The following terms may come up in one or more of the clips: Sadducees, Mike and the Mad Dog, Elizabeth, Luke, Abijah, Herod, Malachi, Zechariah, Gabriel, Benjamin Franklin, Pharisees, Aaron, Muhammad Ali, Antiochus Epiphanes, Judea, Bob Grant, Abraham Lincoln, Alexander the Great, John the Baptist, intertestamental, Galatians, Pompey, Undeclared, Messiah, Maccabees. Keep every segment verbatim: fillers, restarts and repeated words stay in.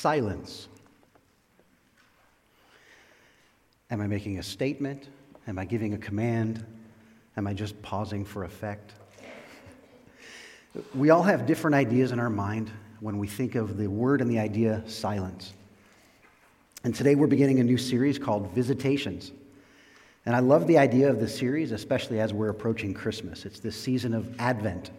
silence. Am I making a statement? Am I giving a command? Am I just pausing for effect? We all have different ideas in our mind when we think of the word and the idea silence. And today we're beginning a new series called Visitations. And I love the idea of this series, especially as we're approaching Christmas. It's this season of Advent.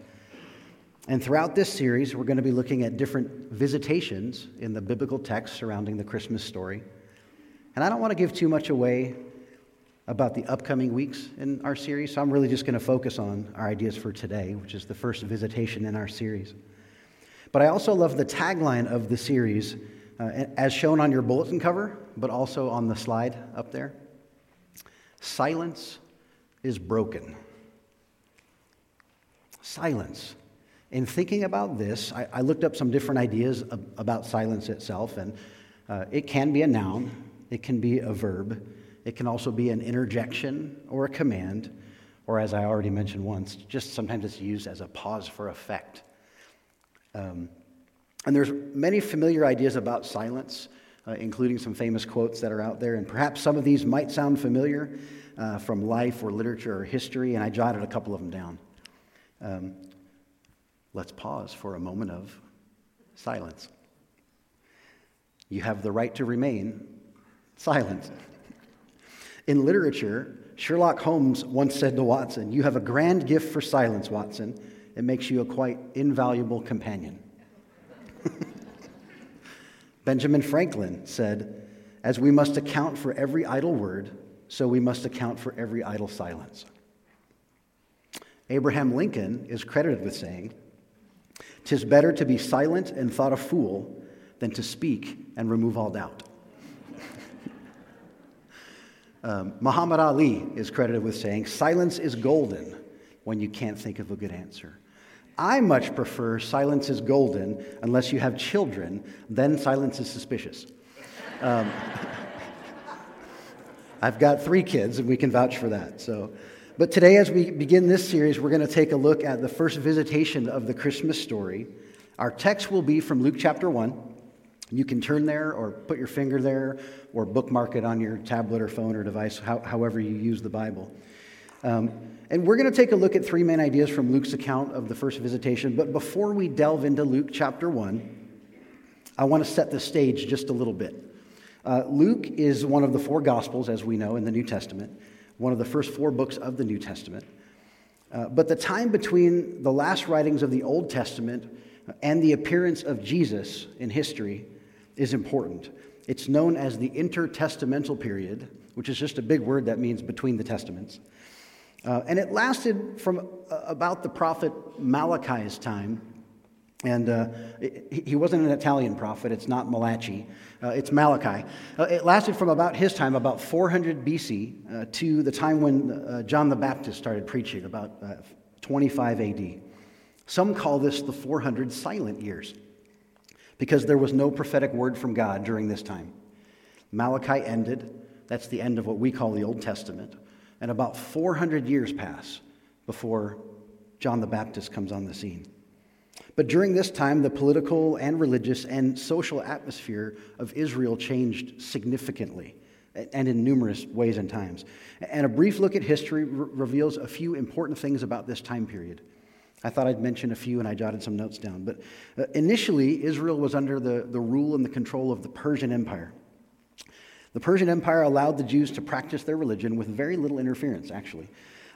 And throughout this series, we're going to be looking at different visitations in the biblical text surrounding the Christmas story. And I don't want to give too much away about the upcoming weeks in our series, so I'm really just going to focus on our ideas for today, which is the first visitation in our series. But I also love the tagline of the series, uh, as shown on your bulletin cover, but also on the slide up there. Silence is broken. Silence. In thinking about this, I, I looked up some different ideas ab- about silence itself, and uh, it can be a noun, it can be a verb, it can also be an interjection or a command, or as I already mentioned once, just sometimes it's used as a pause for effect. Um, and there's many familiar ideas about silence, uh, including some famous quotes that are out there, and perhaps some of these might sound familiar uh, from life or literature or history, and I jotted a couple of them down. Um, Let's pause for a moment of silence. You have the right to remain silent. In literature, Sherlock Holmes once said to Watson, "You have a grand gift for silence, Watson. It makes you a quite invaluable companion." Benjamin Franklin said, "As we must account for every idle word, so we must account for every idle silence." Abraham Lincoln is credited with saying, "'Tis better to be silent and thought a fool than to speak and remove all doubt." um, Muhammad Ali is credited with saying, "Silence is golden when you can't think of a good answer." I much prefer silence is golden unless you have children, then silence is suspicious. Um, I've got three kids, and we can vouch for that, so... But today, as we begin this series, we're going to take a look at the first visitation of the Christmas story. Our text will be from Luke chapter one. You can turn there or put your finger there or bookmark it on your tablet or phone or device, how, however you use the Bible. Um, and we're going to take a look at three main ideas from Luke's account of the first visitation. But before we delve into Luke chapter one, I want to set the stage just a little bit. Uh, Luke is one of the four Gospels, as we know, in the New Testament. One of the first four books of the New Testament. Uh, but the time between the last writings of the Old Testament and the appearance of Jesus in history is important. It's known as the intertestamental period, which is just a big word that means between the testaments. Uh, and it lasted from about the prophet Malachi's time. And uh, it, he wasn't an Italian prophet. It's not Malachi. Uh, it's Malachi. Uh, it lasted from about his time, about four hundred B C, uh, to the time when uh, John the Baptist started preaching, about uh, twenty-five A D. Some call this the four hundred silent years because there was no prophetic word from God during this time. Malachi ended. That's the end of what we call the Old Testament. And about four hundred years pass before John the Baptist comes on the scene. But during this time, the political and religious and social atmosphere of Israel changed significantly and in numerous ways and times. And a brief look at history re- reveals a few important things about this time period. I thought I'd mention a few, and I jotted some notes down. But uh, initially, Israel was under the, the rule and the control of the Persian Empire. The Persian Empire allowed the Jews to practice their religion with very little interference, actually.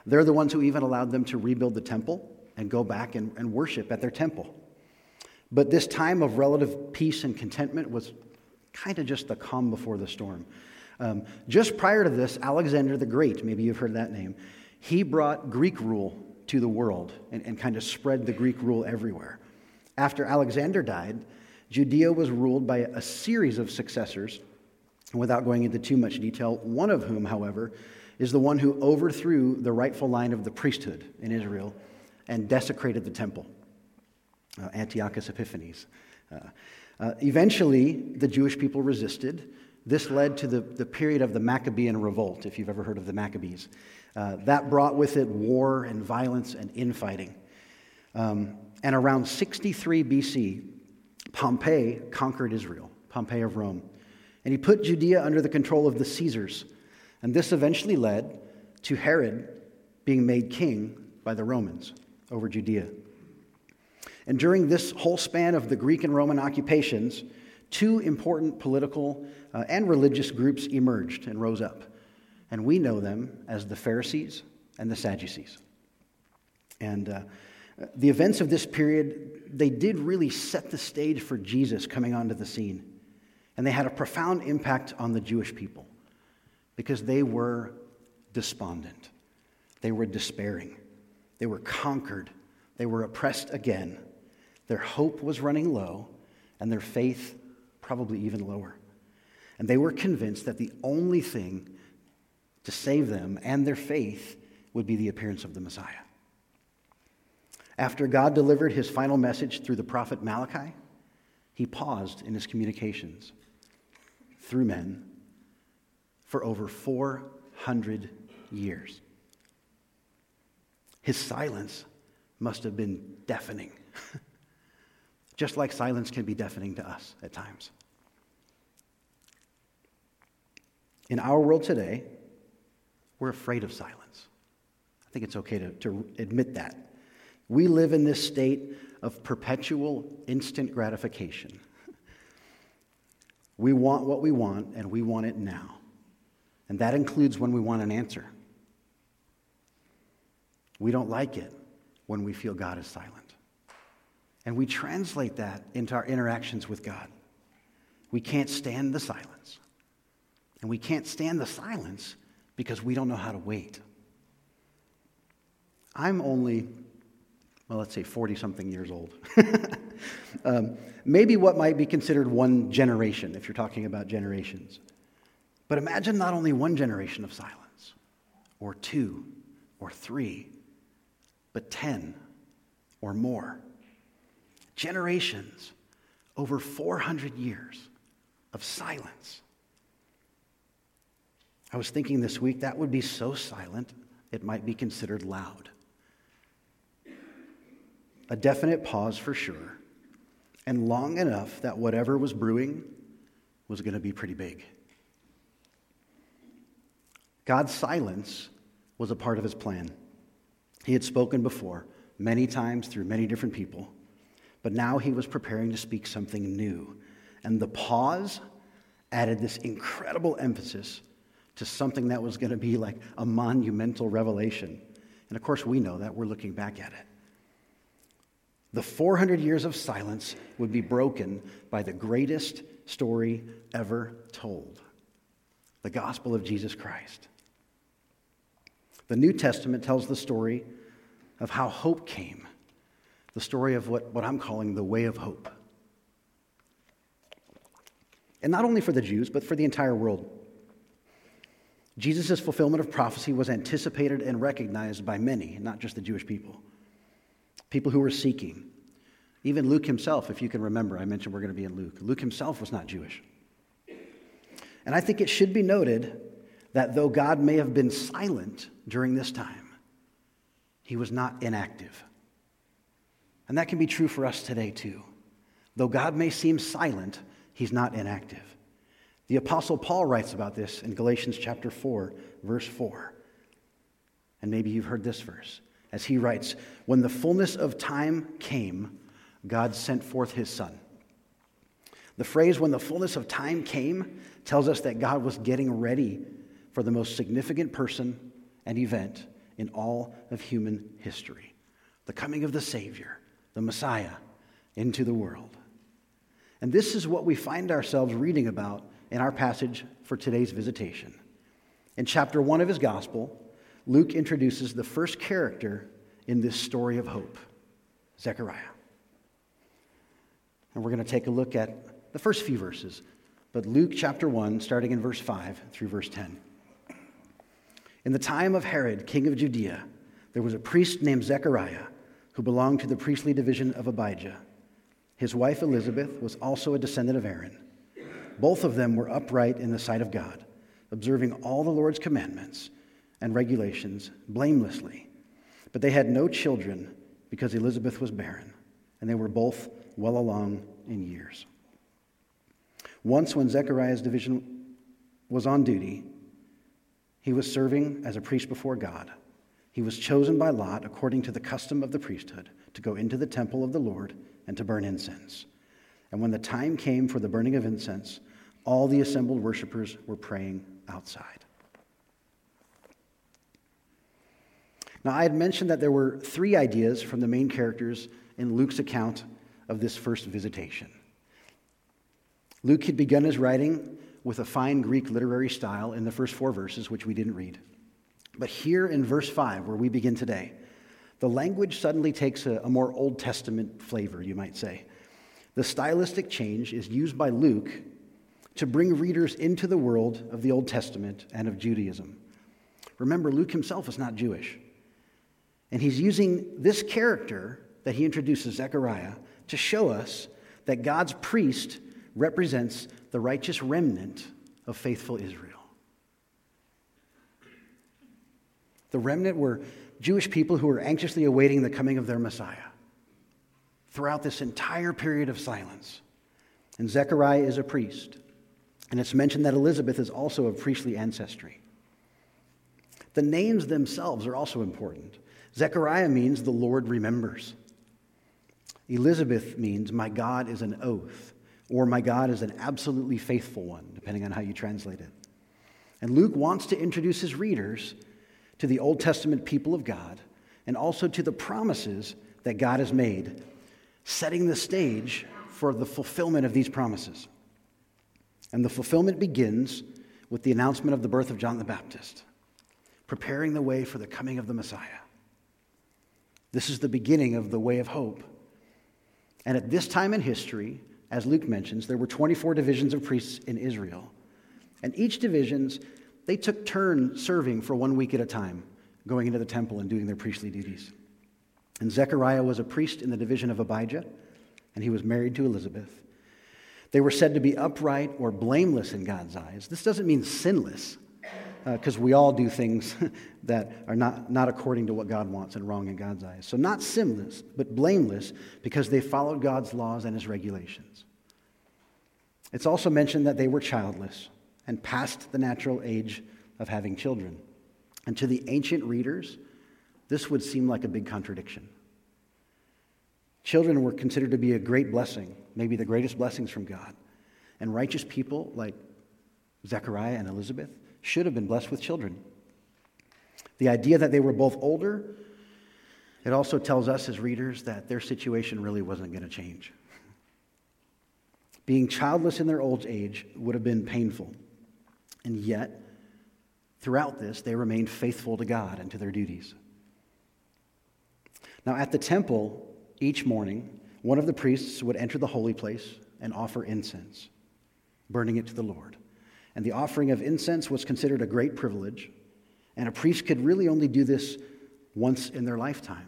They're the ones who even allowed them to rebuild the temple and go back and, and worship at their temple. But this time of relative peace and contentment was kind of just the calm before the storm. Um, just prior to this, Alexander the Great, maybe you've heard that name, he brought Greek rule to the world and, and kind of spread the Greek rule everywhere. After Alexander died, Judea was ruled by a series of successors, without going into too much detail, one of whom, however, is the one who overthrew the rightful line of the priesthood in Israel and desecrated the temple, uh, Antiochus Epiphanes. Uh, uh, eventually, the Jewish people resisted. This led to the, the period of the Maccabean revolt, if you've ever heard of the Maccabees. Uh, that brought with it war and violence and infighting. Um, and around sixty-three B C, Pompey conquered Israel Pompey of Rome, and he put Judea under the control of the Caesars, and this eventually led to Herod being made king by the Romans over Judea. And during this whole span of the Greek and Roman occupations, two important political uh, and religious groups emerged and rose up. And we know them as the Pharisees and the Sadducees. And uh, the events of this period, they did really set the stage for Jesus coming onto the scene. And they had a profound impact on the Jewish people because they were despondent. They were despairing. They were conquered. They were oppressed again. Their hope was running low, and their faith probably even lower. And they were convinced that the only thing to save them and their faith would be the appearance of the Messiah. After God delivered his final message through the prophet Malachi, he paused in his communications through men for over four hundred years. His silence must have been deafening. Just like silence can be deafening to us at times. In our world today, we're afraid of silence. I think it's okay to, to admit that. We live in this state of perpetual instant gratification. We want what we want, and we want it now. And that includes when we want an answer. We don't like it when we feel God is silent. And we translate that into our interactions with God. We can't stand the silence. And we can't stand the silence because we don't know how to wait. I'm only, well, let's say forty-something years old. um, maybe what might be considered one generation, if you're talking about generations. But imagine not only one generation of silence, or two, or three, but ten or more. Generations, over four hundred years of silence. I was thinking this week, that would be so silent, it might be considered loud. A definite pause for sure, and long enough that whatever was brewing was going to be pretty big. God's silence was a part of his plan. He had spoken before, many times through many different people, but now he was preparing to speak something new. And the pause added this incredible emphasis to something that was going to be like a monumental revelation. And of course, we know that. We're looking back at it. The four hundred years of silence would be broken by the greatest story ever told, the gospel of Jesus Christ. The New Testament tells the story of how hope came. The story of what, what I'm calling the way of hope. And not only for the Jews, but for the entire world. Jesus' fulfillment of prophecy was anticipated and recognized by many, not just the Jewish people. People who were seeking. Even Luke himself, if you can remember, I mentioned we're going to be in Luke. Luke himself was not Jewish. And I think it should be noted that though God may have been silent during this time, he was not inactive. And that can be true for us today, too. Though God may seem silent, he's not inactive. The Apostle Paul writes about this in Galatians chapter four, verse four. And maybe you've heard this verse. As he writes, "When the fullness of time came, God sent forth his Son." The phrase, "when the fullness of time came," tells us that God was getting ready for the most significant person and event in all of human history. The coming of the Savior, the Messiah, into the world. And this is what we find ourselves reading about in our passage for today's visitation. In chapter one of his gospel, Luke introduces the first character in this story of hope, Zechariah. And we're going to take a look at the first few verses, but Luke chapter one, starting in verse five through verse ten. "In the time of Herod, king of Judea, there was a priest named Zechariah, who belonged to the priestly division of Abijah. His wife Elizabeth was also a descendant of Aaron. Both of them were upright in the sight of God, observing all the Lord's commandments and regulations blamelessly. But they had no children because Elizabeth was barren, and they were both well along in years. Once when Zechariah's division was on duty, he was serving as a priest before God. He was chosen by lot according to the custom of the priesthood to go into the temple of the Lord and to burn incense. And when the time came for the burning of incense, all the assembled worshipers were praying outside. Now, I had mentioned that there were three ideas from the main characters in Luke's account of this first visitation. Luke had begun his writing with a fine Greek literary style in the first four verses, which we didn't read. But here in verse five, where we begin today, the language suddenly takes a, a more Old Testament flavor, you might say. The stylistic change is used by Luke to bring readers into the world of the Old Testament and of Judaism. Remember, Luke himself is not Jewish. And he's using this character that he introduces, Zechariah, to show us that God's priest represents the righteous remnant of faithful Israel. The remnant were Jewish people who were anxiously awaiting the coming of their Messiah throughout this entire period of silence. And Zechariah is a priest. And it's mentioned that Elizabeth is also of priestly ancestry. The names themselves are also important. Zechariah means the Lord remembers. Elizabeth means my God is an oath, or my God is an absolutely faithful one, depending on how you translate it. And Luke wants to introduce his readers to the Old Testament people of God and also to the promises that God has made, setting the stage for the fulfillment of these promises. And the fulfillment begins with the announcement of the birth of John the Baptist, preparing the way for the coming of the Messiah. This is the beginning of the way of hope. And at this time in history, as Luke mentions, there were twenty-four divisions of priests in Israel. And each divisions, they took turn serving for one week at a time, going into the temple and doing their priestly duties. And Zechariah was a priest in the division of Abijah, and he was married to Elizabeth. They were said to be upright or blameless in God's eyes. This doesn't mean sinless, because uh, we all do things that are not, not according to what God wants and wrong in God's eyes. So not sinless, but blameless, because they followed God's laws and his regulations. It's also mentioned that they were childless and past the natural age of having children. And to the ancient readers, this would seem like a big contradiction. Children were considered to be a great blessing, maybe the greatest blessings from God. And righteous people like Zechariah and Elizabeth should have been blessed with children. The idea that they were both older, it also tells us as readers that their situation really wasn't going to change. Being childless in their old age would have been painful. And yet, throughout this, they remained faithful to God and to their duties. Now, at the temple, each morning, one of the priests would enter the holy place and offer incense, burning it to the Lord. And the offering of incense was considered a great privilege, and a priest could really only do this once in their lifetime.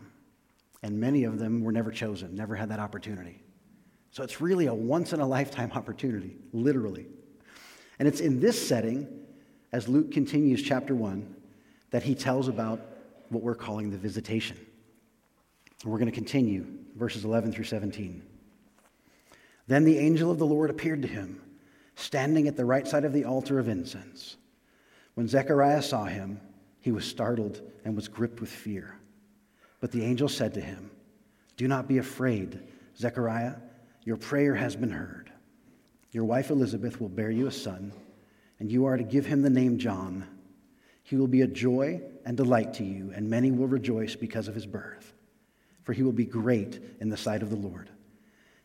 And many of them were never chosen, never had that opportunity. So it's really a once-in-a-lifetime opportunity, literally. And it's in this setting, as Luke continues chapter one, that he tells about what we're calling the visitation. We're going to continue, verses eleven through seventeen. Then the angel of the Lord appeared to him, standing at the right side of the altar of incense. When Zechariah saw him, he was startled and was gripped with fear. But the angel said to him, "Do not be afraid, Zechariah. Your prayer has been heard. Your wife Elizabeth will bear you a son, and you are to give him the name John. He will be a joy and delight to you, and many will rejoice because of his birth. For he will be great in the sight of the Lord.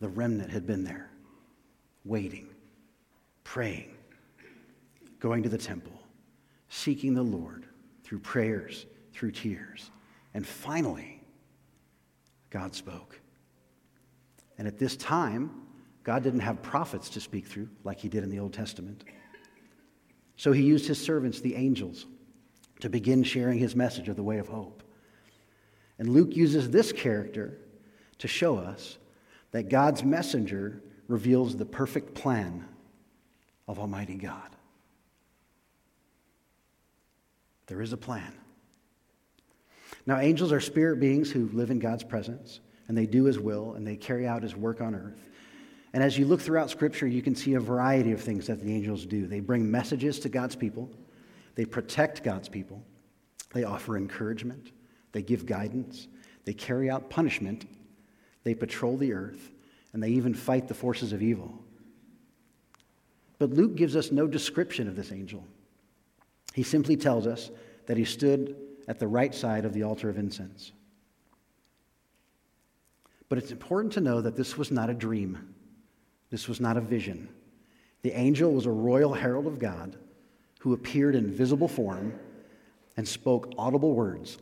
the remnant had been there, waiting, praying, going to the temple, seeking the Lord through prayers, through tears. And finally, God spoke. And at this time, God didn't have prophets to speak through like he did in the Old Testament. So he used his servants, the angels, to begin sharing his message of the way of hope. And Luke uses this character to show us that God's messenger reveals the perfect plan of Almighty God. There is a plan. Now, angels are spirit beings who live in God's presence, and they do his will, and they carry out his work on earth. And as you look throughout Scripture, you can see a variety of things that the angels do. They bring messages to God's people. They protect God's people. They offer encouragement. They give guidance. They carry out punishment. They patrol the earth. And they even fight the forces of evil. But Luke gives us no description of this angel. He simply tells us that he stood at the right side of the altar of incense. But it's important to know that this was not a dream. This was not a vision. The angel was a royal herald of God who appeared in visible form and spoke audible words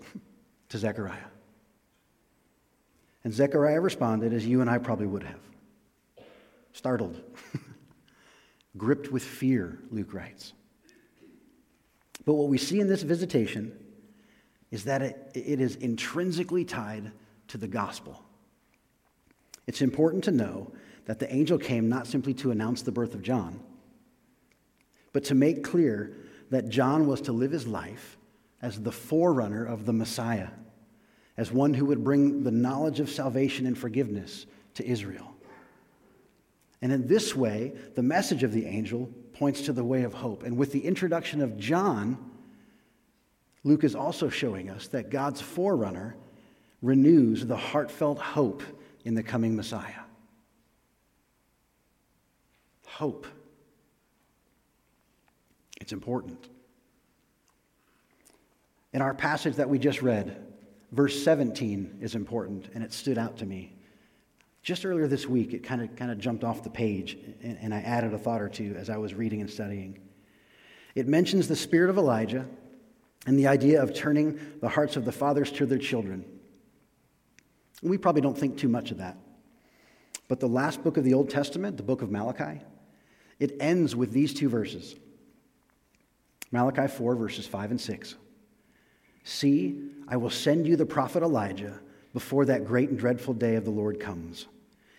to Zechariah. And Zechariah responded as you and I probably would have. Startled. Gripped with fear, Luke writes. But what we see in this visitation is that it, it is intrinsically tied to the gospel. It's important to know that the angel came not simply to announce the birth of John, but to make clear that John was to live his life as the forerunner of the Messiah, as one who would bring the knowledge of salvation and forgiveness to Israel. And in this way, the message of the angel points to the way of hope. And with the introduction of John, Luke is also showing us that God's forerunner renews the heartfelt hope in the coming Messiah. Hope. It's important. In our passage that we just read, verse seventeen is important, and it stood out to me. Just earlier this week, it kind of kind of jumped off the page, and, and I added a thought or two as I was reading and studying. It mentions the spirit of Elijah and the idea of turning the hearts of the fathers to their children. And we probably don't think too much of that. But the last book of the Old Testament, the book of Malachi, it ends with these two verses. Malachi four, verses five and six. See, I will send you the prophet Elijah before that great and dreadful day of the Lord comes.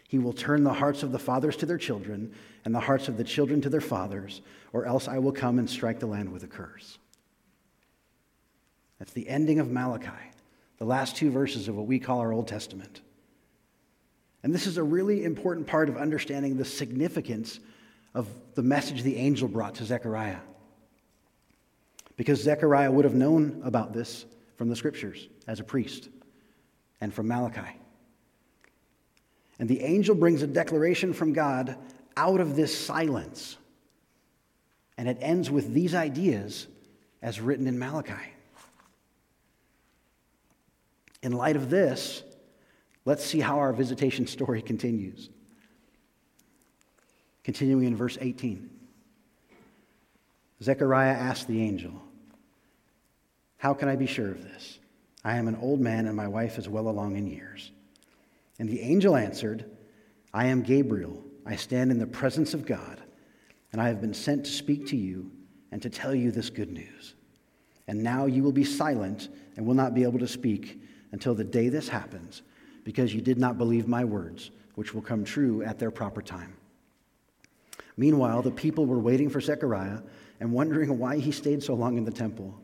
He will turn the hearts of the fathers to their children and the hearts of the children to their fathers, or else I will come and strike the land with a curse. That's the ending of Malachi, the last two verses of what we call our Old Testament. And this is a really important part of understanding the significance of the message the angel brought to Zechariah. Because Zechariah would have known about this from the Scriptures as a priest and from Malachi. And the angel brings a declaration from God out of this silence. And it ends with these ideas as written in Malachi. In light of this, let's see how our visitation story continues. Continuing in verse eighteen. Zechariah asked the angel, "How can I be sure of this? I am an old man and my wife is well along in years." And the angel answered, "I am Gabriel. I stand in the presence of God, and I have been sent to speak to you and to tell you this good news. And now you will be silent and will not be able to speak until the day this happens, because you did not believe my words, which will come true at their proper time." Meanwhile, the people were waiting for Zechariah and wondering why he stayed so long in the temple.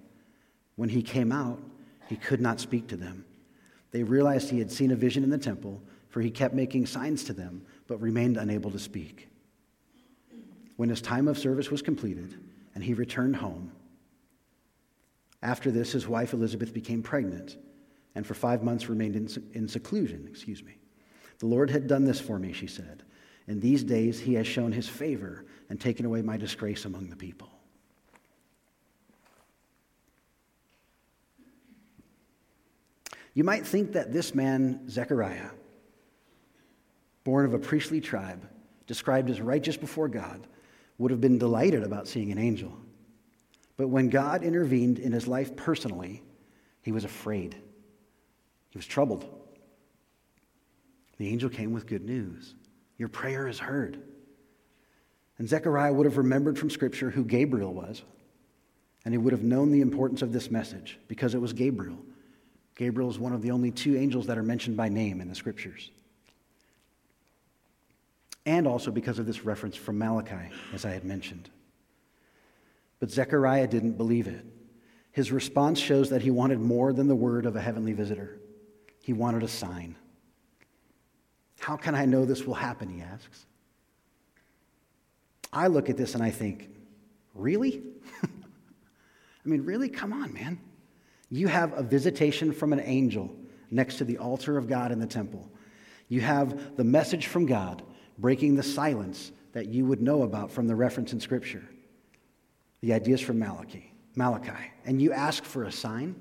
When he came out, he could not speak to them. They realized he had seen a vision in the temple, for he kept making signs to them, but remained unable to speak. When his time of service was completed and he returned home, after this, his wife Elizabeth became pregnant and for five months remained in, in seclusion. Excuse me. "The Lord had done this for me," she said. "In these days, he has shown his favor and taken away my disgrace among the people." You might think that this man, Zechariah, born of a priestly tribe, described as righteous before God, would have been delighted about seeing an angel. But when God intervened in his life personally, he was afraid. He was troubled. The angel came with good news. Your prayer is heard. And Zechariah would have remembered from Scripture who Gabriel was, and he would have known the importance of this message because it was Gabriel. Gabriel is one of the only two angels that are mentioned by name in the Scriptures. And also because of this reference from Malachi, as I had mentioned. But Zechariah didn't believe it. His response shows that he wanted more than the word of a heavenly visitor. He wanted a sign. How can I know this will happen, he asks. I look at this and I think, really? I mean, really? Come on, man. You have a visitation from an angel next to the altar of God in the temple. You have the message from God breaking the silence that you would know about from the reference in Scripture. The idea is from Malachi. Malachi. And you ask for a sign.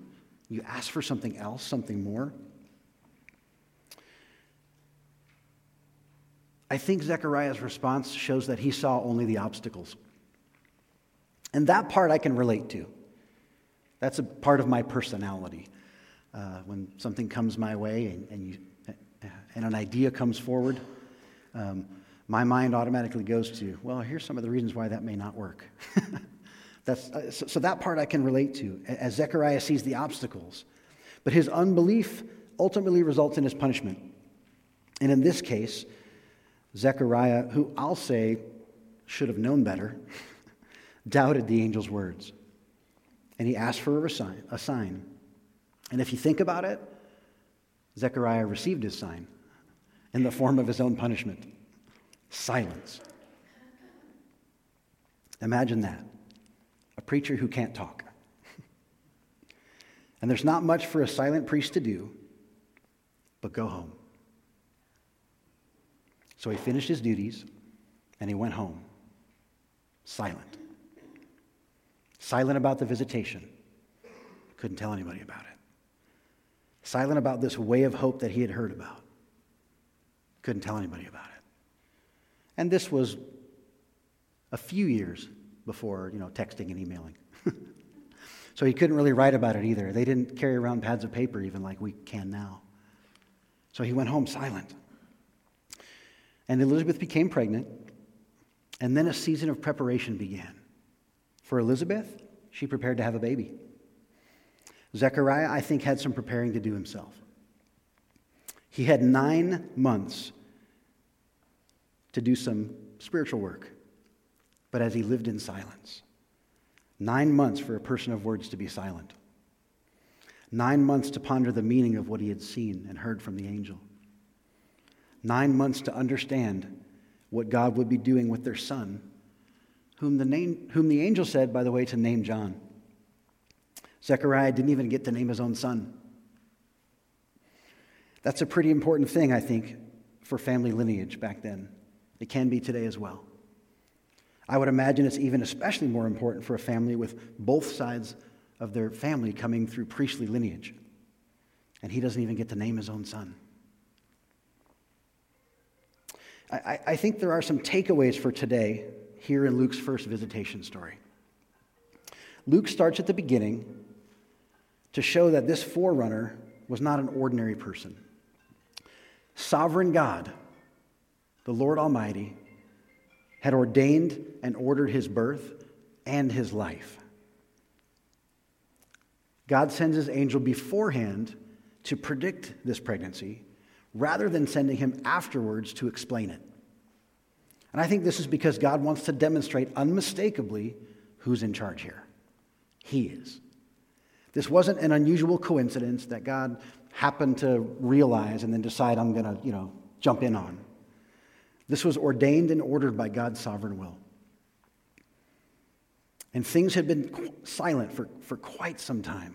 You ask for something else, something more. I think Zechariah's response shows that he saw only the obstacles. And that part I can relate to. That's a part of my personality. Uh, when something comes my way and, and, you, and an idea comes forward, um, my mind automatically goes to, well, here's some of the reasons why that may not work. That's, uh, so, so that part I can relate to, as Zechariah sees the obstacles. But his unbelief ultimately results in his punishment. And in this case, Zechariah, who I'll say should have known better, doubted the angel's words. And he asked for a sign, a sign. And if you think about it, Zechariah received his sign in the form of his own punishment. Silence. Imagine that. A preacher who can't talk. And there's not much for a silent priest to do, but go home. So he finished his duties, and he went home. Silent. Silent about the visitation. Couldn't tell anybody about it. Silent about this way of hope that he had heard about. Couldn't tell anybody about it. And this was a few years before, you know, texting and emailing. So he couldn't really write about it either. They didn't carry around pads of paper even like we can now. So he went home silent. And Elizabeth became pregnant, and then a season of preparation began. For Elizabeth, she prepared to have a baby. Zechariah, I think, had some preparing to do himself. He had nine months to do some spiritual work, but as he lived in silence. Nine months for a person of words to be silent. Nine months to ponder the meaning of what he had seen and heard from the angel. Nine months to understand what God would be doing with their son, whom the name, whom the angel said, by the way, to name John. Zechariah didn't even get to name his own son. That's a pretty important thing, I think, for family lineage back then. It can be today as well. I would imagine it's even especially more important for a family with both sides of their family coming through priestly lineage. And he doesn't even get to name his own son. I, I think there are some takeaways for today here in Luke's first visitation story. Luke starts at the beginning to show that this forerunner was not an ordinary person. Sovereign God, the Lord Almighty, had ordained and ordered his birth and his life. God sends his angel beforehand to predict this pregnancy, rather than sending him afterwards to explain it. And I think this is because God wants to demonstrate unmistakably who's in charge here. He is. This wasn't an unusual coincidence that God happened to realize and then decide, I'm going to, you know, jump in on. This was ordained and ordered by God's sovereign will. And things had been silent for, for quite some time.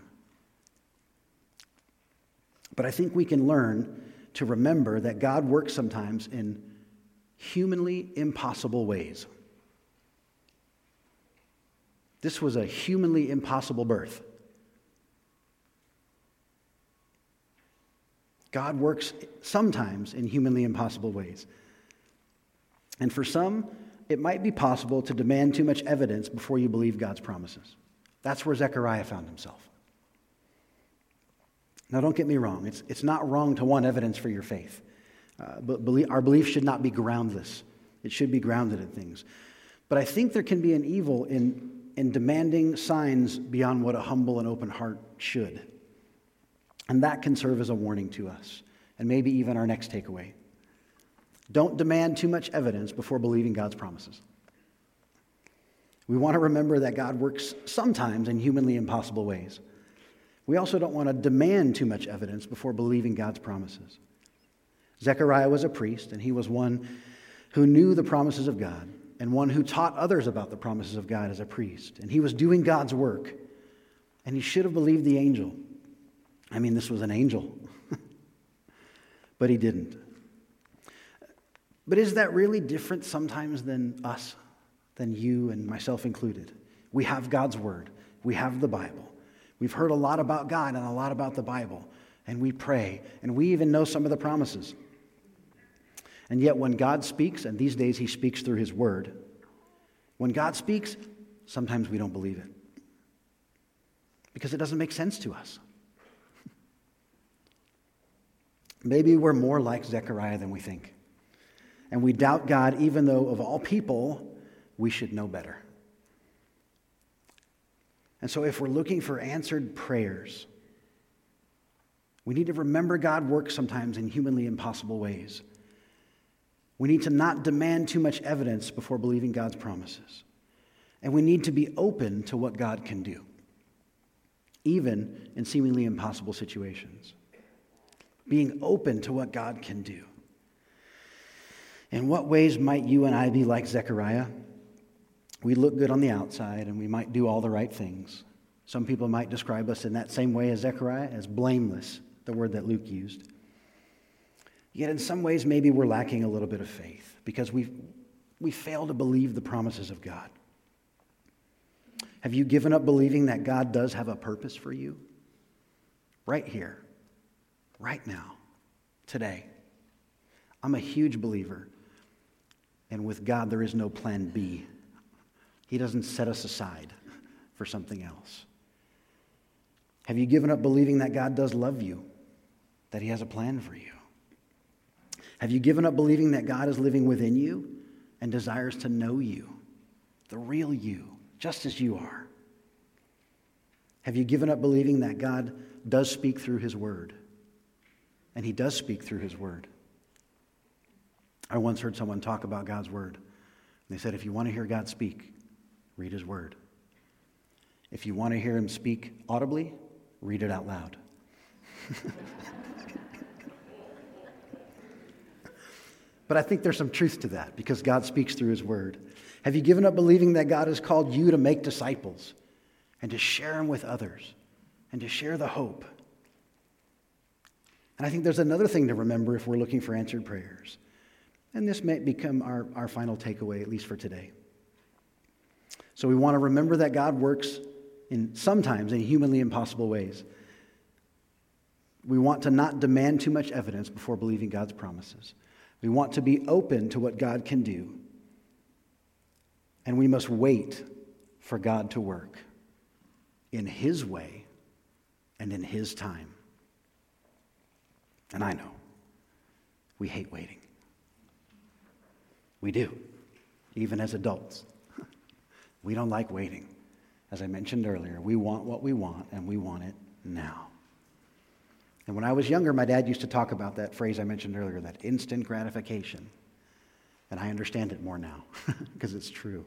But I think we can learn to remember that God works sometimes in humanly impossible ways. This was a humanly impossible birth. God works sometimes in humanly impossible ways. And for some, it might be possible to demand too much evidence before you believe God's promises. That's where Zechariah found himself. Now, don't get me wrong. It's, it's not wrong to want evidence for your faith. Uh, but believe, our belief should not be groundless. It should be grounded in things. But I think there can be an evil in in demanding signs beyond what a humble and open heart should. And that can serve as a warning to us, and maybe even our next takeaway. Don't demand too much evidence before believing God's promises. We want to remember that God works sometimes in humanly impossible ways. We also don't want to demand too much evidence before believing God's promises. Zechariah was a priest, and he was one who knew the promises of God, and one who taught others about the promises of God as a priest. And he was doing God's work, and he should have believed the angel. I mean, this was an angel. But he didn't. But is that really different sometimes than us, than you and myself included? We have God's word. We have the Bible. We've heard a lot about God and a lot about the Bible, and we pray, and we even know some of the promises. And yet when God speaks, and these days he speaks through his word, when God speaks, sometimes we don't believe it because it doesn't make sense to us. Maybe we're more like Zechariah than we think, and we doubt God even though, of all people, we should know better. And so if we're looking for answered prayers, we need to remember God works sometimes in humanly impossible ways. We need to not demand too much evidence before believing God's promises. And we need to be open to what God can do, even in seemingly impossible situations. Being open to what God can do. In what ways might you and I be like Zechariah? We look good on the outside, and we might do all the right things. Some people might describe us in that same way as Zechariah, as blameless, the word that Luke used. Yet in some ways, maybe we're lacking a little bit of faith because we we fail to believe the promises of God. Have you given up believing that God does have a purpose for you? Right here, right now, today. I'm a huge believer, and with God, there is no plan B. He doesn't set us aside for something else. Have you given up believing that God does love you, that he has a plan for you? Have you given up believing that God is living within you and desires to know you, the real you, just as you are? Have you given up believing that God does speak through his word? And he does speak through his word. I once heard someone talk about God's word. And they said, if you want to hear God speak, read his word. If you want to hear him speak audibly, read it out loud. But I think there's some truth to that because God speaks through his word. Have you given up believing that God has called you to make disciples and to share them with others and to share the hope? And I think there's another thing to remember if we're looking for answered prayers. And this may become our, our final takeaway, at least for today. So we want to remember that God works in sometimes in humanly impossible ways. We want to not demand too much evidence before believing God's promises. We want to be open to what God can do. And we must wait for God to work in his way and in his time. And I know, we hate waiting. We do, even as adults. We don't like waiting. As I mentioned earlier, we want what we want, and we want it now. And when I was younger, my dad used to talk about that phrase I mentioned earlier, that instant gratification. And I understand it more now because it's true.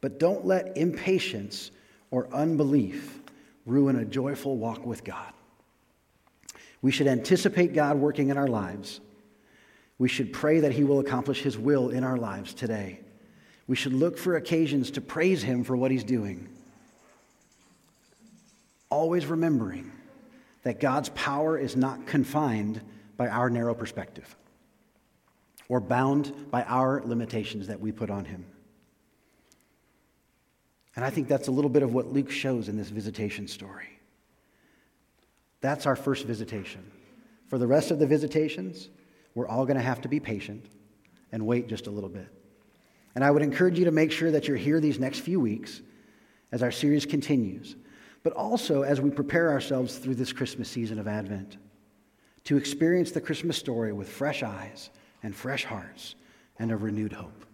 But don't let impatience or unbelief ruin a joyful walk with God. We should anticipate God working in our lives. We should pray that he will accomplish his will in our lives today. We should look for occasions to praise him for what he's doing. Always remembering that God's power is not confined by our narrow perspective or bound by our limitations that we put on him. And I think that's a little bit of what Luke shows in this visitation story. That's our first visitation. For the rest of the visitations, we're all going to have to be patient and wait just a little bit. And I would encourage you to make sure that you're here these next few weeks as our series continues, but also as we prepare ourselves through this Christmas season of Advent to experience the Christmas story with fresh eyes and fresh hearts and a renewed hope.